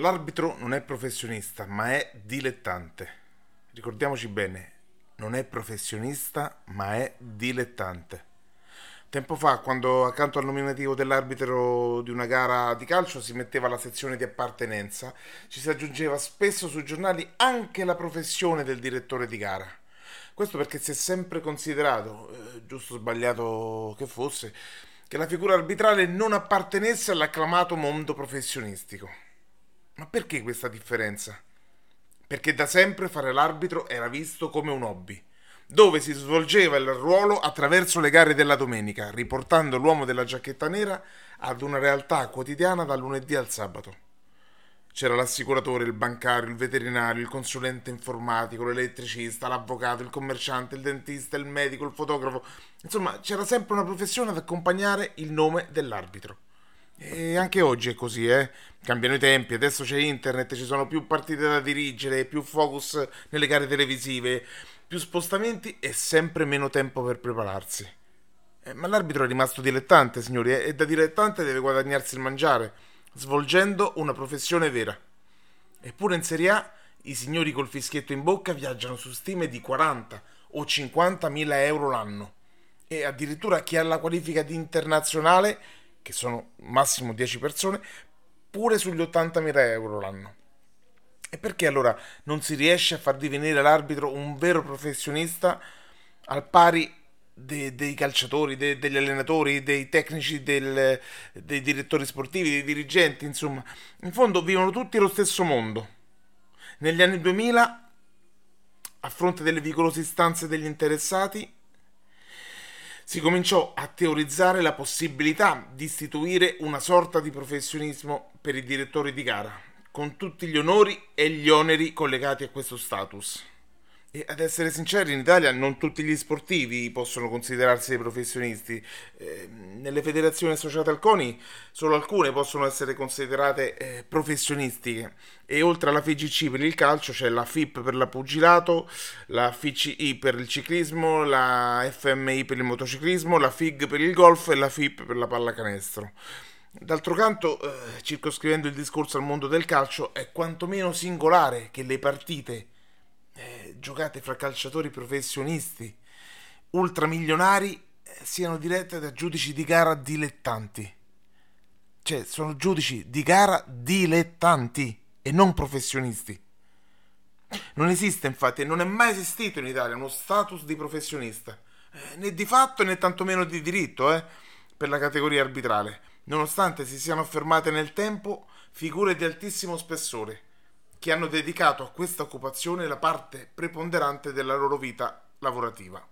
L'arbitro non è professionista, ma è dilettante. Ricordiamoci bene, non è professionista, ma è dilettante. Tempo fa, quando accanto al nominativo dell'arbitro di una gara di calcio si metteva la sezione di appartenenza, ci si aggiungeva spesso sui giornali anche la professione del direttore di gara. Questo perché si è sempre considerato, giusto o sbagliato che fosse, che la figura arbitrale non appartenesse all'acclamato mondo professionistico. Ma perché questa differenza? Perché da sempre fare l'arbitro era visto come un hobby, dove si svolgeva il ruolo attraverso le gare della domenica, riportando l'uomo della giacchetta nera ad una realtà quotidiana dal lunedì al sabato. C'era l'assicuratore, il bancario, il veterinario, il consulente informatico, l'elettricista, l'avvocato, il commerciante, il dentista, il medico, il fotografo. Insomma, c'era sempre una professione ad accompagnare il nome dell'arbitro. E anche oggi è così, Cambiano i tempi, adesso c'è internet, ci sono più partite da dirigere, più focus nelle gare televisive, più spostamenti e sempre meno tempo per prepararsi. Ma l'arbitro è rimasto dilettante, signori, e da dilettante deve guadagnarsi il mangiare, svolgendo una professione vera. Eppure in Serie A i signori col fischietto in bocca viaggiano su stime di 40 o 50 mila euro l'anno. E addirittura chi ha la qualifica di internazionale, che sono massimo 10 persone, pure sugli 80.000 euro l'anno. E perché allora non si riesce a far divenire l'arbitro un vero professionista al pari dei calciatori, degli allenatori, dei tecnici, dei direttori sportivi, dei dirigenti, insomma. In fondo vivono tutti lo stesso mondo. Negli anni 2000, a fronte delle vigorose istanze degli interessati, si cominciò a teorizzare la possibilità di istituire una sorta di professionismo per i direttori di gara, con tutti gli onori e gli oneri collegati a questo status. E ad essere sinceri, in Italia non tutti gli sportivi possono considerarsi dei professionisti. Nelle federazioni associate al CONI solo alcune possono essere considerate professionistiche. E oltre alla FIGC per il calcio c'è la FIP per il pugilato, la FCI per il ciclismo, la FMI per il motociclismo, la FIG per il golf e la FIP per la pallacanestro. D'altro canto, circoscrivendo il discorso al mondo del calcio, è quantomeno singolare che le partite giocate fra calciatori professionisti ultramilionari siano dirette da giudici di gara dilettanti. Cioè, sono giudici di gara dilettanti e non professionisti. Non esiste, infatti, e non è mai esistito in Italia uno status di professionista, né di fatto né tantomeno di diritto, per la categoria arbitrale, nonostante si siano affermate nel tempo figure di altissimo spessore che hanno dedicato a questa occupazione la parte preponderante della loro vita lavorativa.